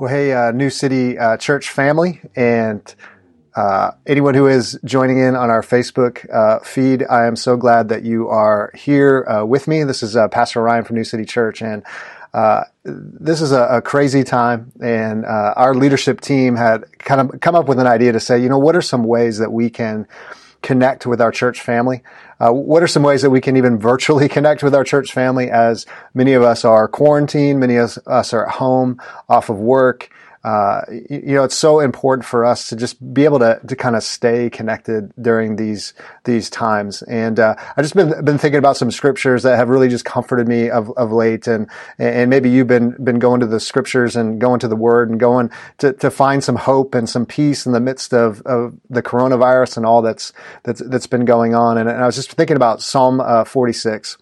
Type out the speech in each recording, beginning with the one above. Well, hey, New City Church family, and anyone who is joining in on our Facebook feed, I am so glad that you are here with me. This is Pastor Ryan from New City Church, and this is a crazy time, and our leadership team had kind of come up with an idea to say, you know, what are some ways that we can connect with our church family? What are some ways that we can even virtually connect with our church family, as many of us are quarantined, many of us are at home, off of work. You know, it's so important for us to just be able to kind of stay connected during these times. And, I've just been thinking about some scriptures that have really just comforted me of late. And maybe you've been going to the scriptures and going to the word and going to find some hope and some peace in the midst of the coronavirus and all that's been going on. And I was just thinking about Psalm 46.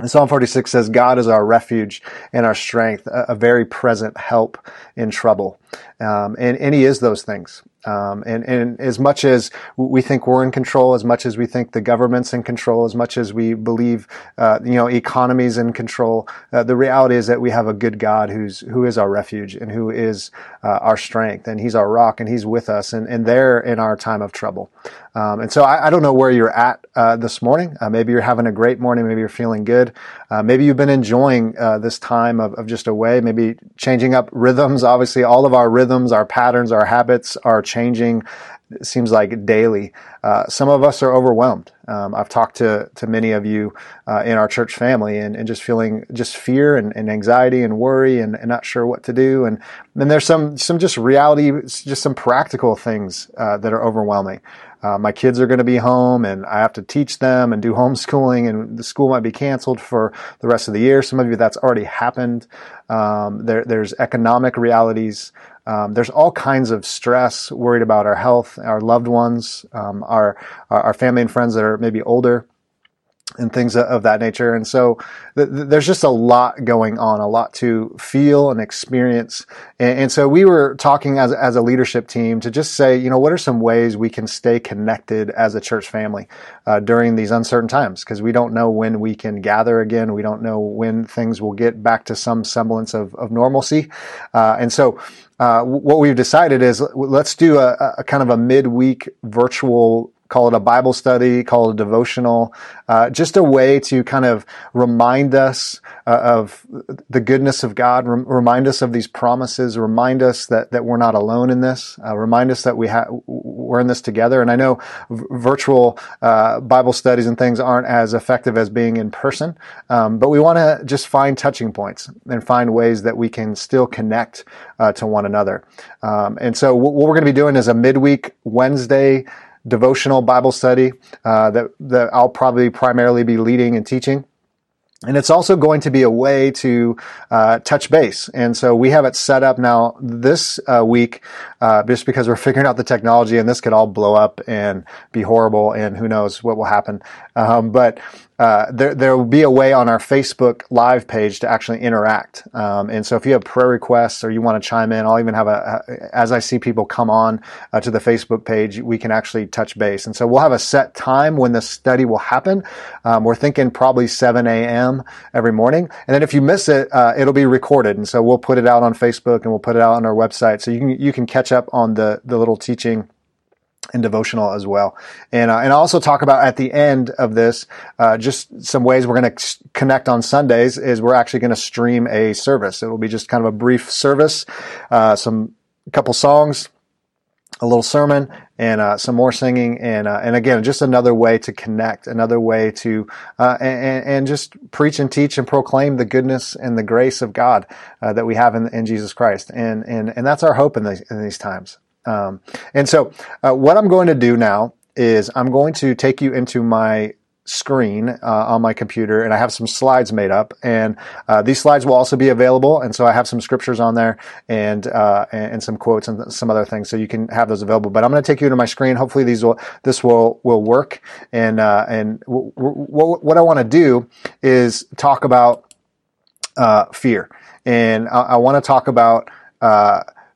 And Psalm 46 says, God is our refuge and our strength, a very present help in trouble. And he is those things. And as much as we think we're in control, as much as we think the government's in control, as much as we believe, economy's in control, the reality is that we have a good God who is our refuge and who is, our strength, and he's our rock, and he's with us and there in our time of trouble. And so I don't know where you're at, this morning. Maybe you're having a great morning. Maybe you're feeling good. Maybe you've been enjoying, this time of just away, maybe changing up rhythms. Obviously, all of our rhythms, our patterns, our habits are changing, it seems like, daily. Some of us are overwhelmed. I've talked to many of you in our church family and just feeling just fear and anxiety and worry and not sure what to do. And then there's some just reality, just some practical things that are overwhelming. My kids are going to be home, and I have to teach them and do homeschooling, and the school might be canceled for the rest of the year. Some of you, that's already happened. There's economic realities. There's all kinds of stress, worried about our health, our loved ones, our family and friends that are maybe older, and things of that nature. And so there's just a lot going on, a lot to feel and experience. And so we were talking as a leadership team to just say, you know, what are some ways we can stay connected as a church family during these uncertain times? Because we don't know when we can gather again. We don't know when things will get back to some semblance of normalcy. And so what we've decided is let's do a kind of a midweek virtual, call it a Bible study, call it a devotional, just a way to kind of remind us of the goodness of God, remind us of these promises, remind us that we're not alone in this, remind us that we're in this together. And I know virtual Bible studies and things aren't as effective as being in person, but we want to just find touching points and find ways that we can still connect to one another. And so what we're going to be doing is a midweek Wednesday devotional Bible study that I'll probably primarily be leading and teaching. And it's also going to be a way to touch base. And so we have it set up now this week just because we're figuring out the technology, and this could all blow up and be horrible, and who knows what will happen. There will be a way on our Facebook Live page to actually interact. And so if you have prayer requests or you want to chime in, I'll even have as I see people come on to the Facebook page, we can actually touch base. And so we'll have a set time when the study will happen. We're thinking probably 7 a.m. every morning. And then if you miss it, it'll be recorded. And so we'll put it out on Facebook and we'll put it out on our website. So you can catch up on the little teaching and devotional as well. And I also talk about at the end of this, just some ways we're going to connect on Sundays is we're actually going to stream a service. It will be just kind of a brief service, a couple songs, a little sermon, and some more singing, and again, just another way to connect, another way to and just preach and teach and proclaim the goodness and the grace of God that we have in Jesus Christ, and that's our hope in these times. And so what I'm going to do now is I'm going to take you into my screen on my computer, and I have some slides made up, and these slides will also be available, and so I have some scriptures on there and some quotes and some other things, so you can have those available. But I'm going to take you to my screen. Hopefully this will work, and what I want to do is talk about fear, and I want to talk about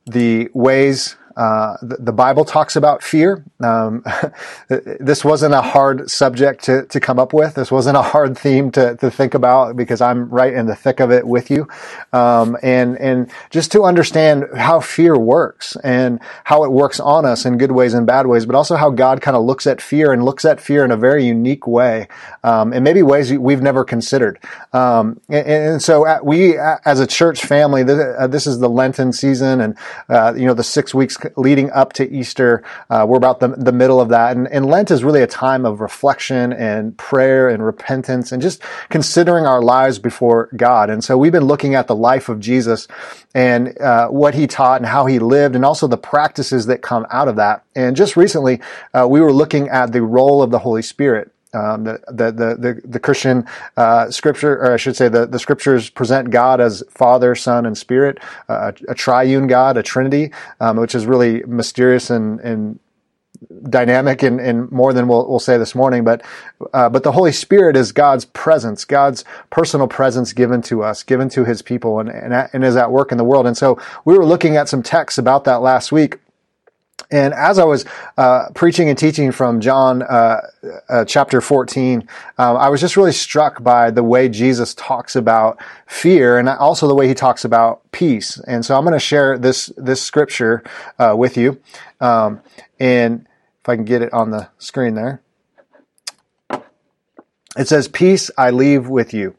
the ways The Bible talks about fear. This wasn't a hard subject to come up with. This wasn't a hard theme to think about because I'm right in the thick of it with you. And just to understand how fear works and how it works on us in good ways and bad ways, but also how God kind of looks at fear in a very unique way, and maybe ways we've never considered. And so we, as a church family, this is the Lenten season and, the 6 weeks leading up to Easter. We're about the middle of that. And Lent is really a time of reflection and prayer and repentance and just considering our lives before God. And so we've been looking at the life of Jesus and what he taught and how he lived and also the practices that come out of that. And just recently, we were looking at the role of the Holy Spirit. The Christian scripture, or I should say the scriptures present God as Father, Son, and Spirit, a triune God, a Trinity, which is really mysterious and dynamic and more than we'll say this morning, but the Holy Spirit is God's presence, God's personal presence given to us, given to his people, and is at work in the world. And so we were looking at some texts about that last week. And as I was preaching and teaching from John chapter 14, I was just really struck by the way Jesus talks about fear and also the way he talks about peace. And so I'm going to share this scripture with you. And if I can get it on the screen there. It says, "Peace I leave with you.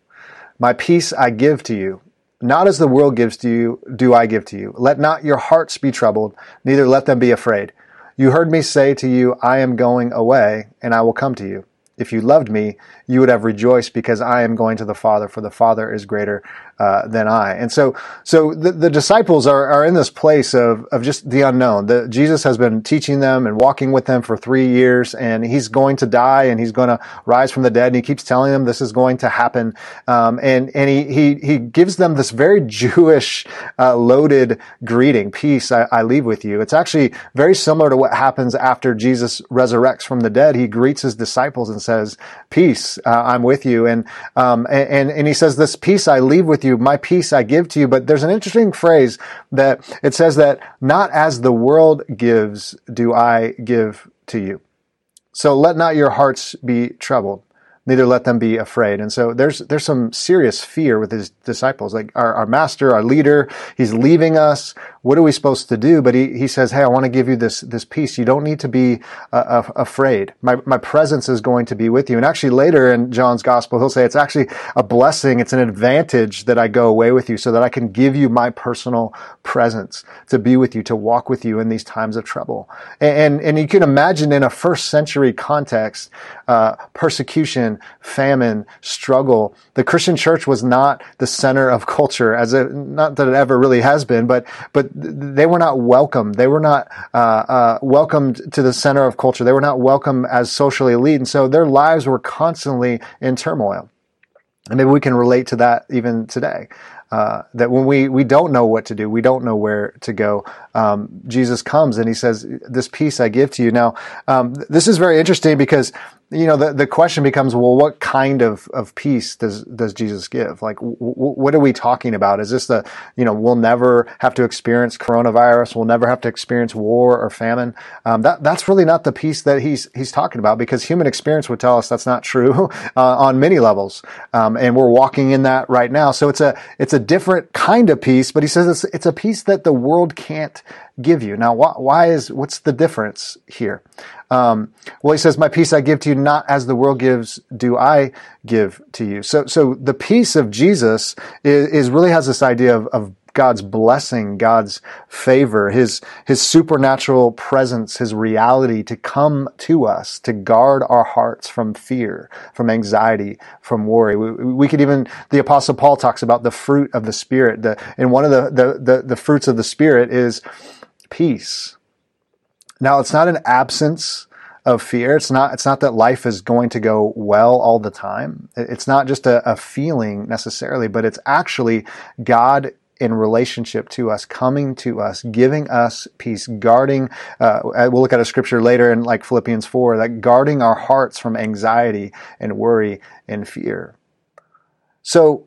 My peace I give to you. Not as the world gives to you, do I give to you. Let not your hearts be troubled, neither let them be afraid. You heard me say to you, I am going away, and I will come to you. If you loved me, you would have rejoiced because I am going to the Father, for the Father is greater than I." And so the disciples are in this place of just the unknown. Jesus has been teaching them and walking with them for 3 years, and he's going to die and he's going to rise from the dead. And he keeps telling them this is going to happen. And he gives them this very Jewish loaded greeting, "Peace I leave with you." It's actually very similar to what happens after Jesus resurrects from the dead. He greets his disciples and says, "Peace, I'm with you." And he says, "This peace I leave with you. My peace I give to you." But there's an interesting phrase that it says that "not as the world gives do I give to you. So let not your hearts be troubled, neither let them be afraid." And so there's some serious fear with his disciples. Like our master, our leader, he's leaving us. What are we supposed to do? But he says, "Hey, I want to give you this peace. You don't need to be afraid. My presence is going to be with you." And actually later in John's gospel, he'll say, it's actually a blessing. It's an advantage that I go away with you so that I can give you my personal presence to be with you, to walk with you in these times of trouble. And you can imagine in a first century context, persecution, famine, struggle. The Christian church was not the center of culture, not that it ever really has been, but they were not welcome. They were not welcomed to the center of culture. They were not welcome as socially elite. And so their lives were constantly in turmoil. And maybe we can relate to that even today, that when we don't know what to do, we don't know where to go, Jesus comes and he says, "This peace I give to you." Now, this is very interesting because, the question becomes, well, what kind of peace does Jesus give? Like, what are we talking about? Is this we'll never have to experience coronavirus, we'll never have to experience war or famine? That's really not the peace that he's talking about, because human experience would tell us that's not true on many levels. And we're walking in that right now. So it's a different kind of peace, but he says it's a peace that the world can't give you. Now, what's the difference here? Well, he says, "My peace I give to you, not as the world gives do I give to you." So the peace of Jesus is really has this idea of God's blessing, God's favor, his supernatural presence, his reality to come to us, to guard our hearts from fear, from anxiety, from worry. We could even, the Apostle Paul talks about the fruit of the Spirit, and one of the fruits of the Spirit is peace. Now, it's not an absence of fear. It's not that life is going to go well all the time. It's not just a feeling necessarily, but it's actually God in relationship to us, coming to us, giving us peace, guarding, we'll look at a scripture later in like Philippians 4, that guarding our hearts from anxiety and worry and fear. So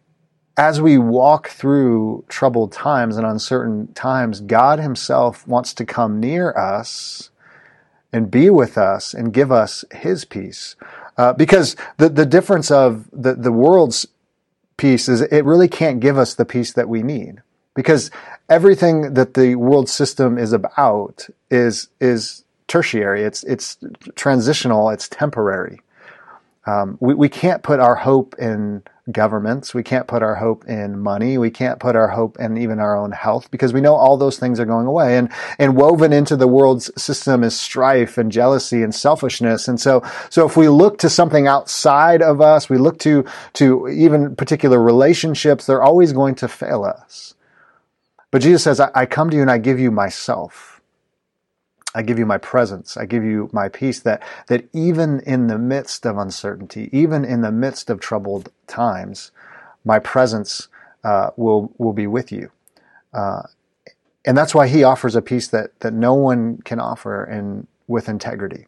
as we walk through troubled times and uncertain times, God himself wants to come near us and be with us and give us his peace. Because the difference of the world's peace is it really can't give us the peace that we need. Because everything that the world system is about is tertiary. It's transitional. It's temporary. We can't put our hope in governments. We can't put our hope in money. We can't put our hope in even our own health, because we know all those things are going away. And woven into the world's system is strife and jealousy and selfishness. And so if we look to something outside of us, we look to even particular relationships, they're always going to fail us. But Jesus says, I come to you and I give you myself. I give you my presence. I give you my peace that even in the midst of uncertainty, even in the midst of troubled times, my presence will be with you. And that's why he offers a peace that no one can offer and with integrity.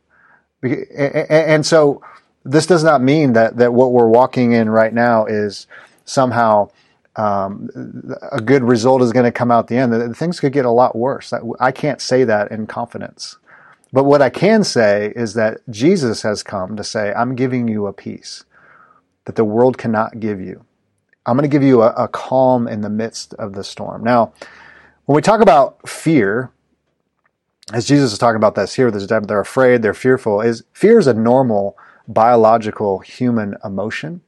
And so this does not mean that what we're walking in right now is somehow a good result is going to come out the end. Things could get a lot worse. I can't say that in confidence. But what I can say is that Jesus has come to say, I'm giving you a peace that the world cannot give you. I'm going to give you a calm in the midst of the storm. Now, when we talk about fear, as Jesus is talking about this here, they're afraid, they're fearful. Fear is a normal biological human emotion.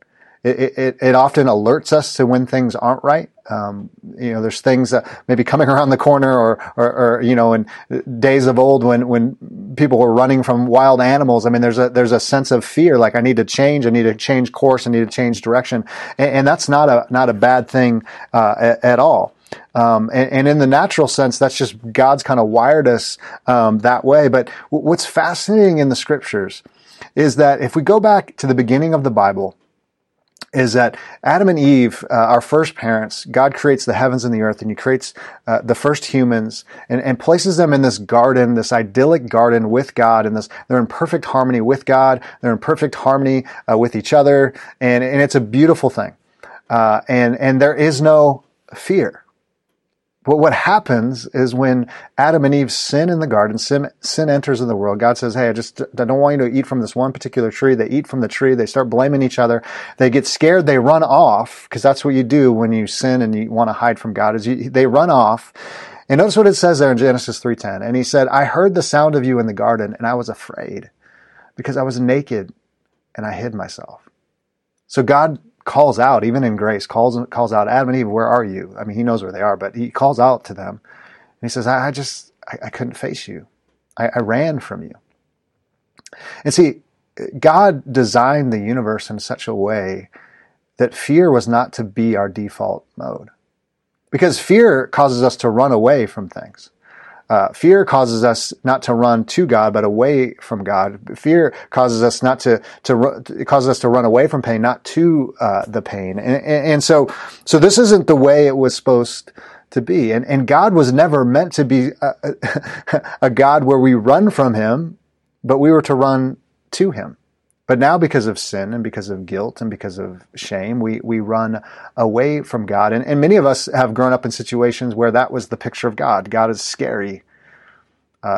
It often alerts us to when things aren't right. There's things that maybe coming around the corner, or in days of old when people were running from wild animals. I mean, there's a sense of fear, like I need to change course, I need to change direction, and that's not a bad thing at all. And in the natural sense, that's just God's kind of wired us that way. But what's fascinating in the scriptures is that if we go back to the beginning of the Bible, is that Adam and Eve, our first parents, God creates the heavens and the earth, and he creates the first humans and places them in this garden, this idyllic garden with God. They're in perfect harmony with God. They're in perfect harmony with each other. And it's a beautiful thing. And there is no fear. But what happens is when Adam and Eve sin in the garden, sin enters in the world. God says, hey, I don't want you to eat from this one particular tree. They eat from the tree. They start blaming each other. They get scared. They run off, because that's what you do when you sin and you want to hide from God. They run off. And notice what it says there in Genesis 3:10. And he said, I heard the sound of you in the garden, and I was afraid because I was naked and I hid myself. So God calls out, even in grace, calls out, Adam and Eve, where are you? I mean, he knows where they are, but he calls out to them. And he says, I couldn't face you. I ran from you. And see, God designed the universe in such a way that fear was not to be our default mode. Because fear causes us to run away from things. Fear causes us not to run to God, but away from God. Fear causes us not to causes us to run away from pain, not to the pain. And so this isn't the way it was supposed to be. And God was never meant to be a God where we run from him, but we were to run to him. But now, because of sin and because of guilt and because of shame, we run away from God. And many of us have grown up in situations where that was the picture of God. God is scary.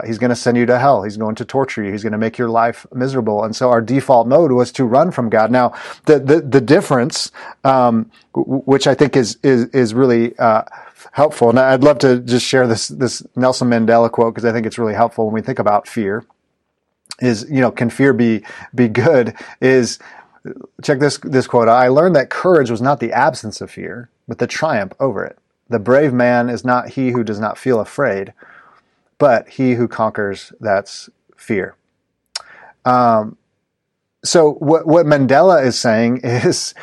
He's going to send you to hell. He's going to torture you. He's going to make your life miserable. And so our default mode was to run from God. Now, the difference, which I think is really helpful, and I'd love to just share this Nelson Mandela quote, because I think it's really helpful when we think about fear. Is, can fear be good? Is, check this quote. I learned that courage was not the absence of fear, but the triumph over it. The brave man is not he who does not feel afraid, but he who conquers that's fear. So what Mandela is saying is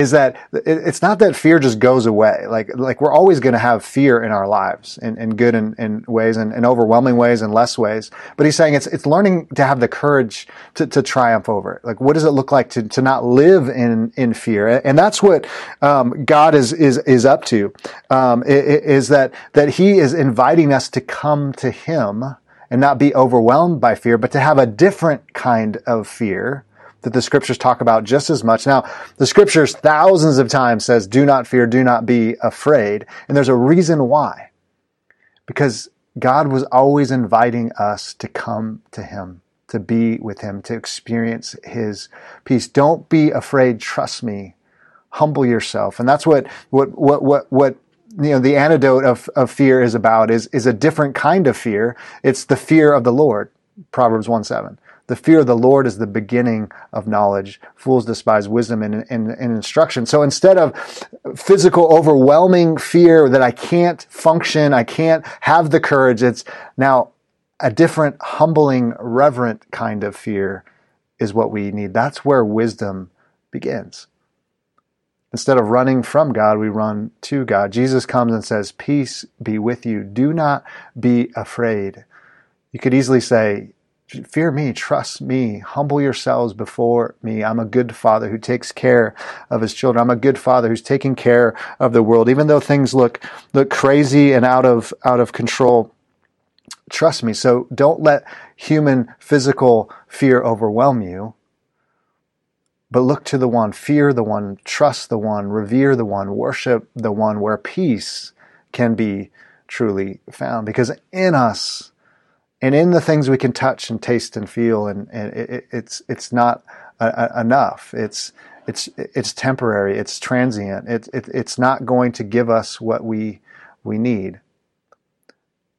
that it's not that fear just goes away. Like we're always going to have fear in our lives, in good and ways, and in overwhelming ways and less ways. But he's saying it's learning to have the courage to triumph over it. Like, what does it look like to not live in fear? And that's what God is up to. Is that he is inviting us to come to him and not be overwhelmed by fear, but to have a different kind of fear that the scriptures talk about just as much. Now, the scriptures thousands of times says, do not fear, do not be afraid. And there's a reason why. Because God was always inviting us to come to Him, to be with Him, to experience His peace. Don't be afraid. Trust me. Humble yourself. And that's what you know, the antidote of fear is about is a different kind of fear. It's the fear of the Lord. Proverbs 1:7. The fear of the Lord is the beginning of knowledge. Fools despise wisdom and instruction. So instead of physical, overwhelming fear that I can't function, I can't have the courage, it's now a different, humbling, reverent kind of fear is what we need. That's where wisdom begins. Instead of running from God, we run to God. Jesus comes and says, peace be with you. Do not be afraid. You could easily say, fear me, trust me, humble yourselves before me. I'm a good father who takes care of his children. I'm a good father who's taking care of the world. Even though things look crazy and out of control, trust me. So don't let human physical fear overwhelm you, but look to the one, fear the one, trust the one, revere the one, worship the one where peace can be truly found. Because in us, and in the things we can touch and taste and feel, and it's not enough. It's temporary. It's transient. It's not going to give us what we need.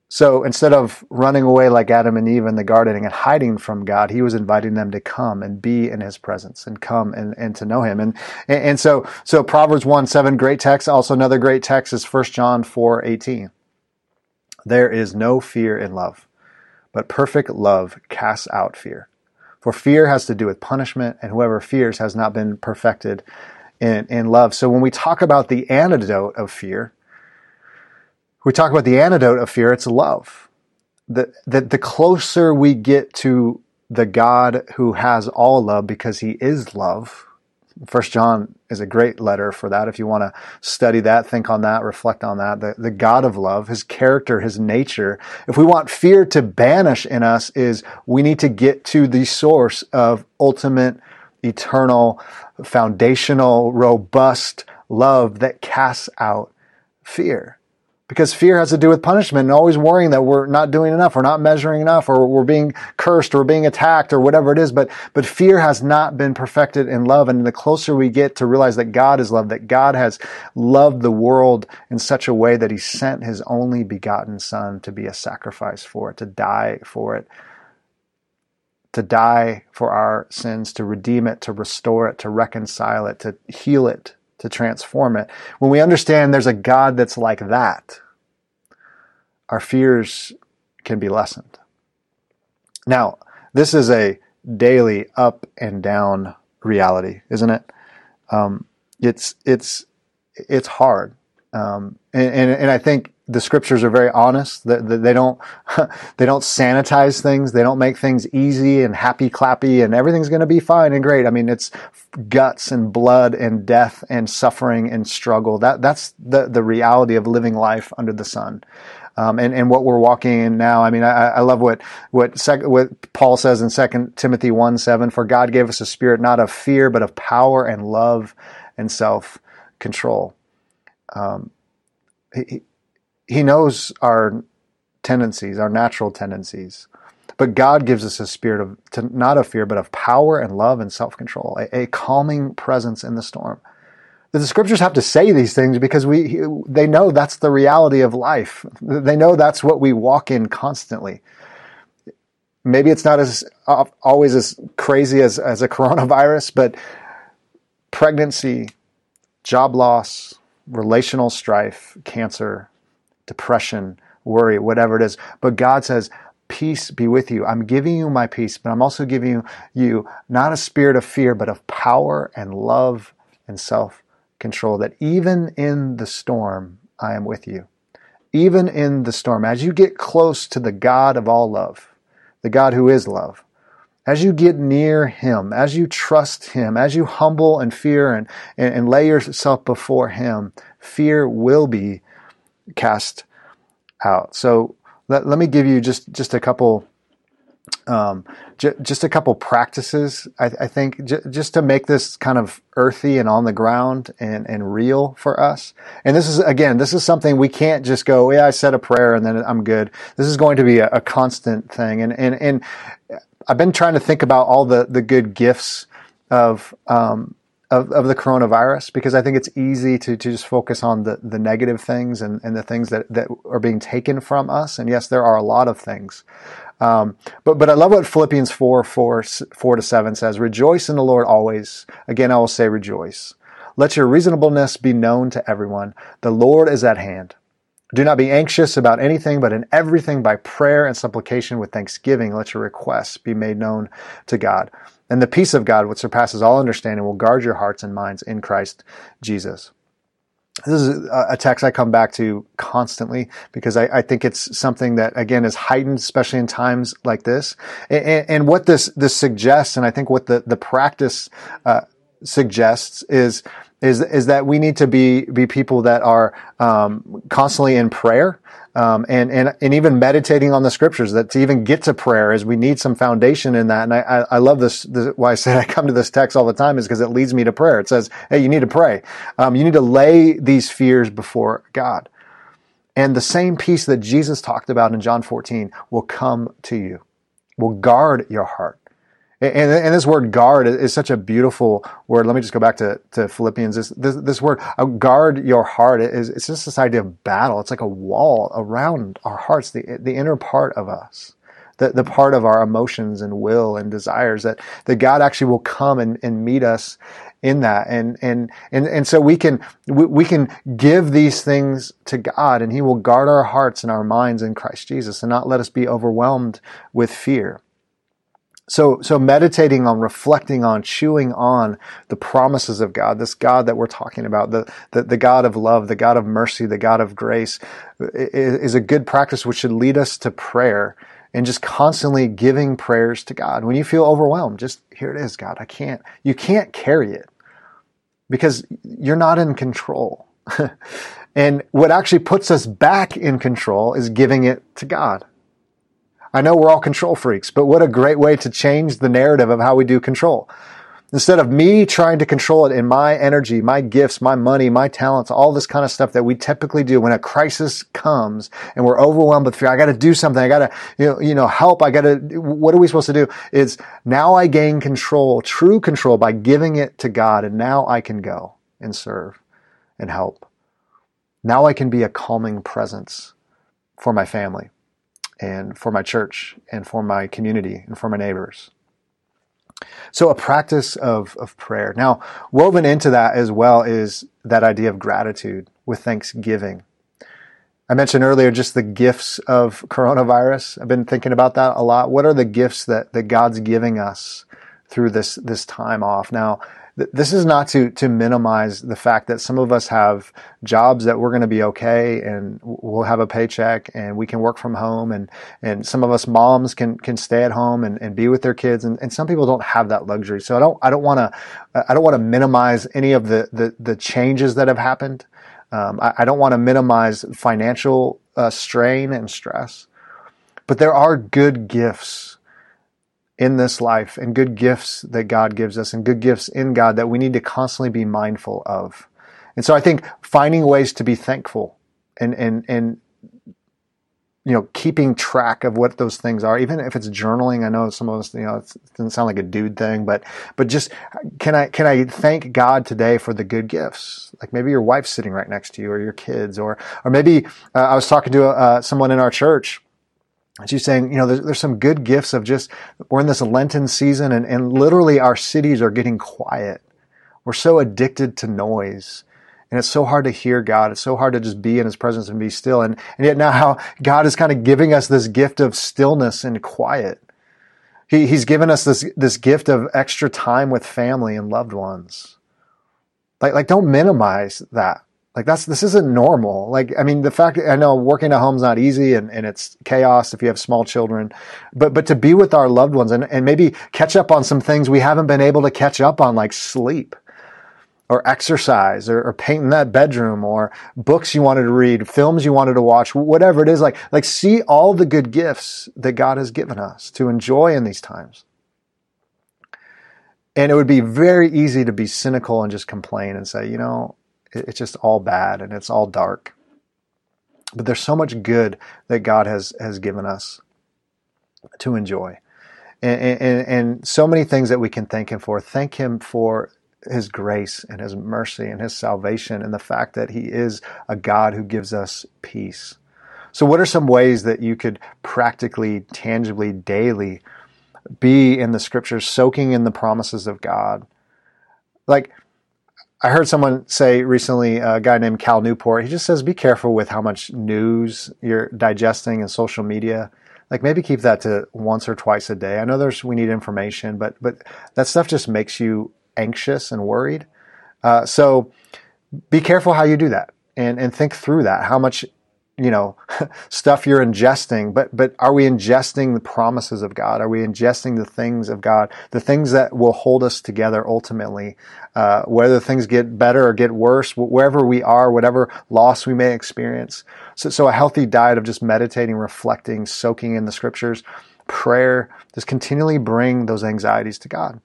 So instead of running away like Adam and Eve in the garden and hiding from God, He was inviting them to come and be in His presence and come and to know Him. And so Proverbs 1:7, great text. Also another great text is 1 John 4:18. There is no fear in love, but perfect love casts out fear. For fear has to do with punishment, and whoever fears has not been perfected in love. So when we talk about the antidote of fear, it's love. The closer we get to the God who has all love, because He is love. 1 John is a great letter for that. If you want to study that, think on that, reflect on that. The God of love, His character, His nature. If we want fear to banish in us, is we need to get to the source of ultimate, eternal, foundational, robust love that casts out fear. Because fear has to do with punishment and always worrying that we're not doing enough, we're not measuring enough, or we're being cursed, or we're being attacked, or whatever it is. But fear has not been perfected in love. And the closer we get to realize that God is love, that God has loved the world in such a way that He sent His only begotten Son to be a sacrifice for it, to die for it, to die for our sins, to redeem it, to restore it, to reconcile it, to heal it, to transform it. When we understand there's a God that's like that, our fears can be lessened. Now, this is a daily up and down reality, isn't it? It's hard. And I think the scriptures are very honest. They don't sanitize things. They don't make things easy and happy clappy and everything's going to be fine and great. I mean, it's guts and blood and death and suffering and struggle. That's the reality of living life under the sun. And what we're walking in now. I mean, I love what Paul says in 2 Timothy 1:7, for God gave us a spirit not of fear, but of power and love and self-control. He knows our tendencies, our natural tendencies. But God gives us a spirit not of fear, but of power and love and self-control, a calming presence in the storm. The scriptures have to say these things because they know that's the reality of life. They know that's what we walk in constantly. Maybe it's not as always as crazy as a coronavirus, but pregnancy, job loss, relational strife, cancer, depression, worry, whatever it is. But God says, peace be with you. I'm giving you my peace, but I'm also giving you not a spirit of fear, but of power and love and self-control, that even in the storm, I am with you. Even in the storm, as you get close to the God of all love, the God who is love, as you get near Him, as you trust Him, as you humble and fear and lay yourself before Him, fear will be cast out. So let me give you just a couple just a couple practices, I think, just to make this kind of earthy and on the ground and real for us. And this is, again, this is something we can't just go, yeah, I said a prayer and then I'm good. This is going to be a constant thing. And I've been trying to think about all the good gifts of the coronavirus, because I think it's easy to just focus on the negative things and the things that are being taken from us. And yes, there are a lot of things. But I love what Philippians 4:4-7 says. Rejoice in the Lord always. Again, I will say rejoice. Let your reasonableness be known to everyone. The Lord is at hand. Do not be anxious about anything, but in everything by prayer and supplication with thanksgiving, let your requests be made known to God. And the peace of God, which surpasses all understanding, will guard your hearts and minds in Christ Jesus. This is a text I come back to constantly, because I think it's something that, again, is heightened, especially in times like this. And what this suggests, and I think what the practice suggests is that we need to be people that are constantly in prayer, and even meditating on the scriptures. That to even get to prayer is we need some foundation in that. And I love this. Why I said I come to this text all the time is because it leads me to prayer. It says, hey, you need to pray. You need to lay these fears before God. And the same peace that Jesus talked about in John 14 will come to you, will guard your heart. And this word guard is such a beautiful word. Let me just go back to Philippians. This word, guard your heart, it's just this idea of battle. It's like a wall around our hearts, the inner part of us, the part of our emotions and will and desires that God actually will come and meet us in that. And so we can give these things to God, and He will guard our hearts and our minds in Christ Jesus and not let us be overwhelmed with fear. So meditating on, reflecting on, chewing on the promises of God, this God that we're talking about, the God of love, the God of mercy, the God of grace, is a good practice which should lead us to prayer and just constantly giving prayers to God. When you feel overwhelmed, just, here it is, God, you can't carry it because you're not in control. And what actually puts us back in control is giving it to God. I know we're all control freaks, but what a great way to change the narrative of how we do control. Instead of me trying to control it in my energy, my gifts, my money, my talents, all this kind of stuff that we typically do when a crisis comes and we're overwhelmed with fear, I got to do something. I got to, help. What are we supposed to do? It's now I gain control, true control, by giving it to God. And now I can go and serve and help. Now I can be a calming presence for my family, and for my church, and for my community, and for my neighbors. So a practice of prayer. Now, woven into that as well is that idea of gratitude with thanksgiving. I mentioned earlier just the gifts of coronavirus. I've been thinking about that a lot. What are the gifts that God's giving us through this time off? Now, this is not to minimize the fact that some of us have jobs that we're going to be okay and we'll have a paycheck and we can work from home, and some of us moms can stay at home and be with their kids, and some people don't have that luxury. So I don't want to minimize any of the changes that have happened. I don't want to minimize financial strain and stress, but there are good gifts in this life, and good gifts that God gives us, and good gifts in God that we need to constantly be mindful of. And so I think finding ways to be thankful and keeping track of what those things are, even if it's journaling. I know some of us, it doesn't sound like a dude thing, but just, can I thank God today for the good gifts? Like maybe your wife's sitting right next to you, or your kids, or maybe I was talking to someone in our church, and she's saying, there's some good gifts of just, we're in this Lenten season and literally our cities are getting quiet. We're so addicted to noise, and it's so hard to hear God. It's so hard to just be in His presence and be still. And yet now how God is kind of giving us this gift of stillness and quiet. He's given us this gift of extra time with family and loved ones. Like don't minimize that. Like this isn't normal. The fact that I know working at home's not easy and it's chaos if you have small children, but to be with our loved ones and maybe catch up on some things we haven't been able to catch up on, like sleep. or exercise, or paint in that bedroom, or books you wanted to read, films you wanted to watch, whatever it is, like see all the good gifts that God has given us to enjoy in these times. And it would be very easy to be cynical and just complain and say, you know, it's just all bad and it's all dark. But there's so much good that God has given us to enjoy. And so many things that we can thank Him for. Thank Him for His grace and His mercy and His salvation and the fact that He is a God who gives us peace. So what are some ways that you could practically, tangibly, daily be in the Scriptures, soaking in the promises of God? Like, I heard someone say recently, a guy named Cal Newport, he just says, be careful with how much news you're digesting in social media. Like, maybe keep that to once or twice a day. I know we need information, but that stuff just makes you anxious and worried. So be careful how you do that and think through that, how much, you know, stuff you're ingesting, but are we ingesting the promises of God? Are we ingesting the things of God, the things that will hold us together ultimately, whether things get better or get worse, wherever we are, whatever loss we may experience. So a healthy diet of just meditating, reflecting, soaking in the Scriptures, prayer, just continually bring those anxieties to God.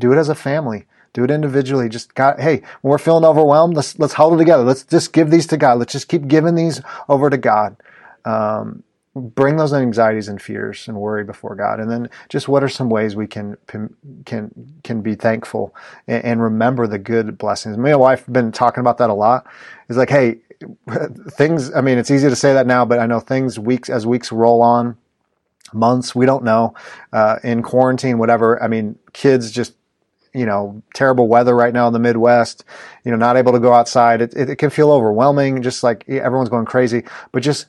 Do it as a family. Do it individually. Just, God, hey, when we're feeling overwhelmed, let's huddle together. Let's just give these to God. Let's just keep giving these over to God. Bring those anxieties and fears and worry before God. And then just what are some ways we can be thankful and remember the good blessings? Me and my wife have been talking about that a lot. It's like, hey, things, I mean, it's easy to say that now, but I know things, as weeks roll on, months, we don't know, in quarantine, whatever. I mean, kids just, you know, terrible weather right now in the Midwest, you know, not able to go outside. It can feel overwhelming, just like everyone's going crazy. But just,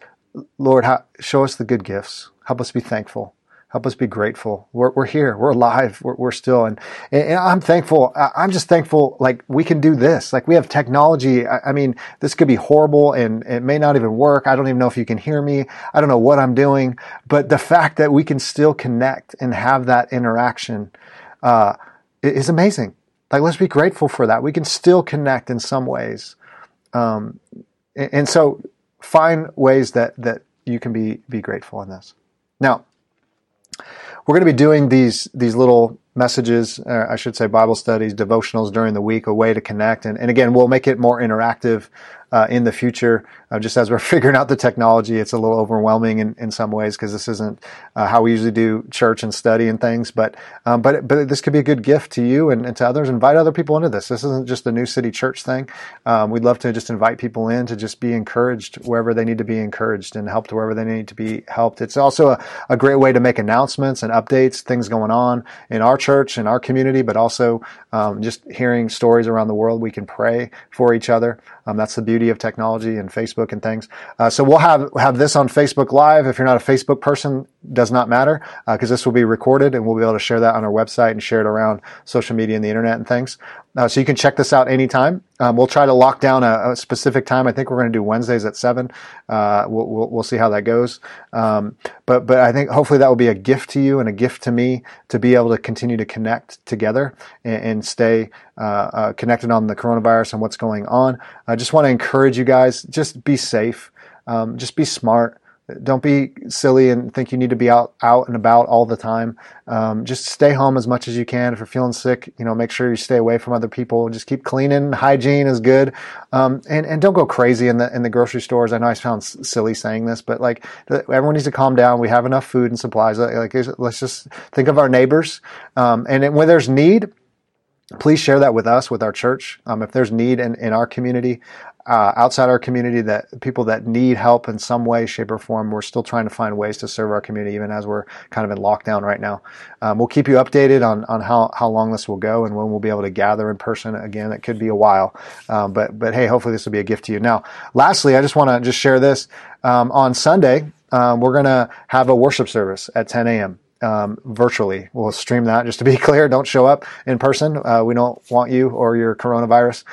Lord, show us the good gifts. Help us be thankful. Help us be grateful. We're here. We're alive. We're still. And I'm thankful. I'm just thankful, like, we can do this. Like, we have technology. I mean, this could be horrible and it may not even work. I don't even know if you can hear me. I don't know what I'm doing. But the fact that we can still connect and have that interaction, is amazing. Like, let's be grateful for that. We can still connect in some ways. And so find ways that you can be grateful in this. Now, we're going to be doing these little messages, I should say Bible studies, devotionals during the week, a way to connect. And again, we'll make it more interactive in the future. Just as we're figuring out the technology, it's a little overwhelming in some ways because this isn't how we usually do church and study and things. But this could be a good gift to you and to others. Invite other people into this. This isn't just a New City Church thing. We'd love to just invite people in to just be encouraged wherever they need to be encouraged and helped wherever they need to be helped. It's also a great way to make announcements and updates, things going on in our church and our community, but also just hearing stories around the world. We can pray for each other. That's the beauty of technology and Facebook and things. So we'll have this on Facebook Live. If you're not a Facebook person, does not matter, because this will be recorded and we'll be able to share that on our website and share it around social media and the internet and things. So you can check this out anytime. We'll try to lock down a specific time. I think we're going to do Wednesdays at 7. We'll see how that goes. But I think hopefully that will be a gift to you and a gift to me to be able to continue to connect together and stay connected on the coronavirus and what's going on. I just want to encourage you guys, just be safe. Just be smart. Don't be silly and think you need to be out and about all the time. Just stay home as much as you can. If you're feeling sick, you know, make sure you stay away from other people. Just keep cleaning. Hygiene is good. And don't go crazy in the grocery stores. I know I sound silly saying this, but like, everyone needs to calm down. We have enough food and supplies. Like, let's just think of our neighbors. And when there's need, please share that with us, with our church. If there's need in our community, outside our community, that people that need help in some way, shape, or form, we're still trying to find ways to serve our community, even as we're kind of in lockdown right now. We'll keep you updated on how long this will go and when we'll be able to gather in person again. It could be a while, but hey, hopefully this will be a gift to you. Now, lastly, I just want to share this. On Sunday, we're going to have a worship service at 10 a.m. Virtually. We'll stream that, just to be clear. Don't show up in person. We don't want you or your coronavirus.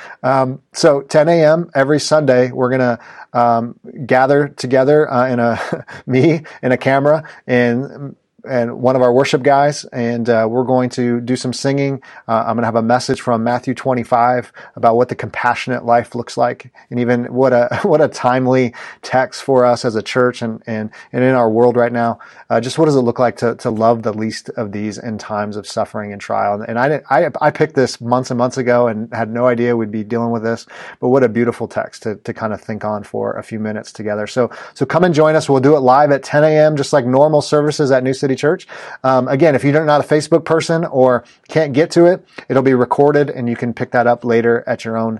So 10 a.m. every Sunday, we're going to gather together in a me and a camera and and one of our worship guys, and we're going to do some singing. I'm going to have a message from Matthew 25 about what the compassionate life looks like, and even what a timely text for us as a church and in our world right now. Just what does it look like to love the least of these in times of suffering and trial? And I picked this months and months ago and had no idea we'd be dealing with this, but what a beautiful text to kind of think on for a few minutes together. So come and join us. We'll do it live at 10 a.m. just like normal services at New City Church. Again, if you're not a Facebook person or can't get to it, it'll be recorded and you can pick that up later at your own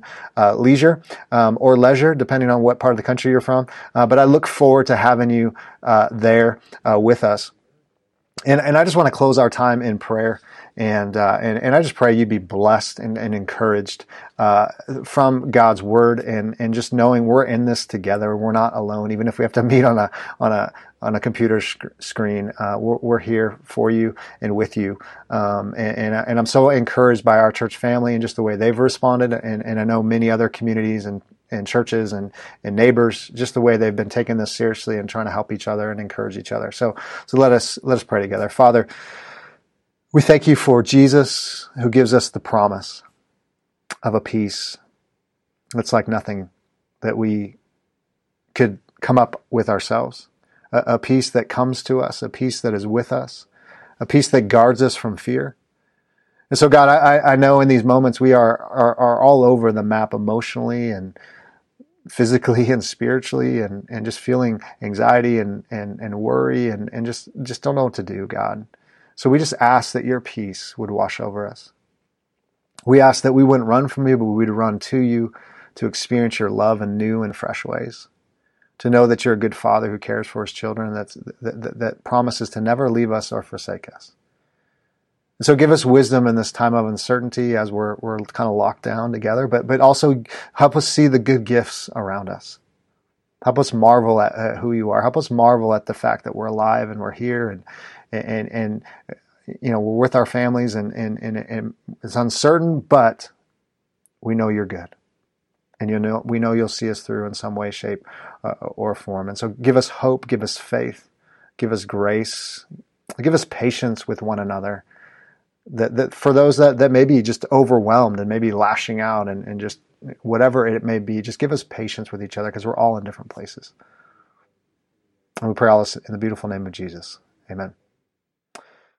leisure, depending on what part of the country you're from. But I look forward to having you there with us. And I just want to close our time in prayer. And I just pray you'd be blessed and encouraged from God's word and just knowing we're in this together. We're not alone, even if we have to meet on a computer screen. We're here for you and with you. And I'm so encouraged by our church family and just the way they've responded. And I know many other communities and churches and neighbors, just the way they've been taking this seriously and trying to help each other and encourage each other. So let us pray together. Father, we thank you for Jesus, who gives us the promise of a peace that's like nothing that we could come up with ourselves, a peace that comes to us, a peace that is with us, a peace that guards us from fear. And so, God, I know in these moments we are all over the map emotionally and physically and spiritually and just feeling anxiety and worry and just don't know what to do, God. So we just ask that your peace would wash over us. We ask that we wouldn't run from you, but we'd run to you to experience your love in new and fresh ways, to know that you're a good father who cares for his children, that promises to never leave us or forsake us. And so give us wisdom in this time of uncertainty as we're kind of locked down together, but also help us see the good gifts around us. Help us marvel at who you are. Help us marvel at the fact that we're alive and we're here and you know, we're with our families and it's uncertain, but we know you're good. And we know you'll see us through in some way, shape, or form. And so give us hope, give us faith, give us grace, give us patience with one another. That for those that may be just overwhelmed and maybe lashing out and just whatever it may be, just give us patience with each other because we're all in different places. And we pray all this in the beautiful name of Jesus. Amen.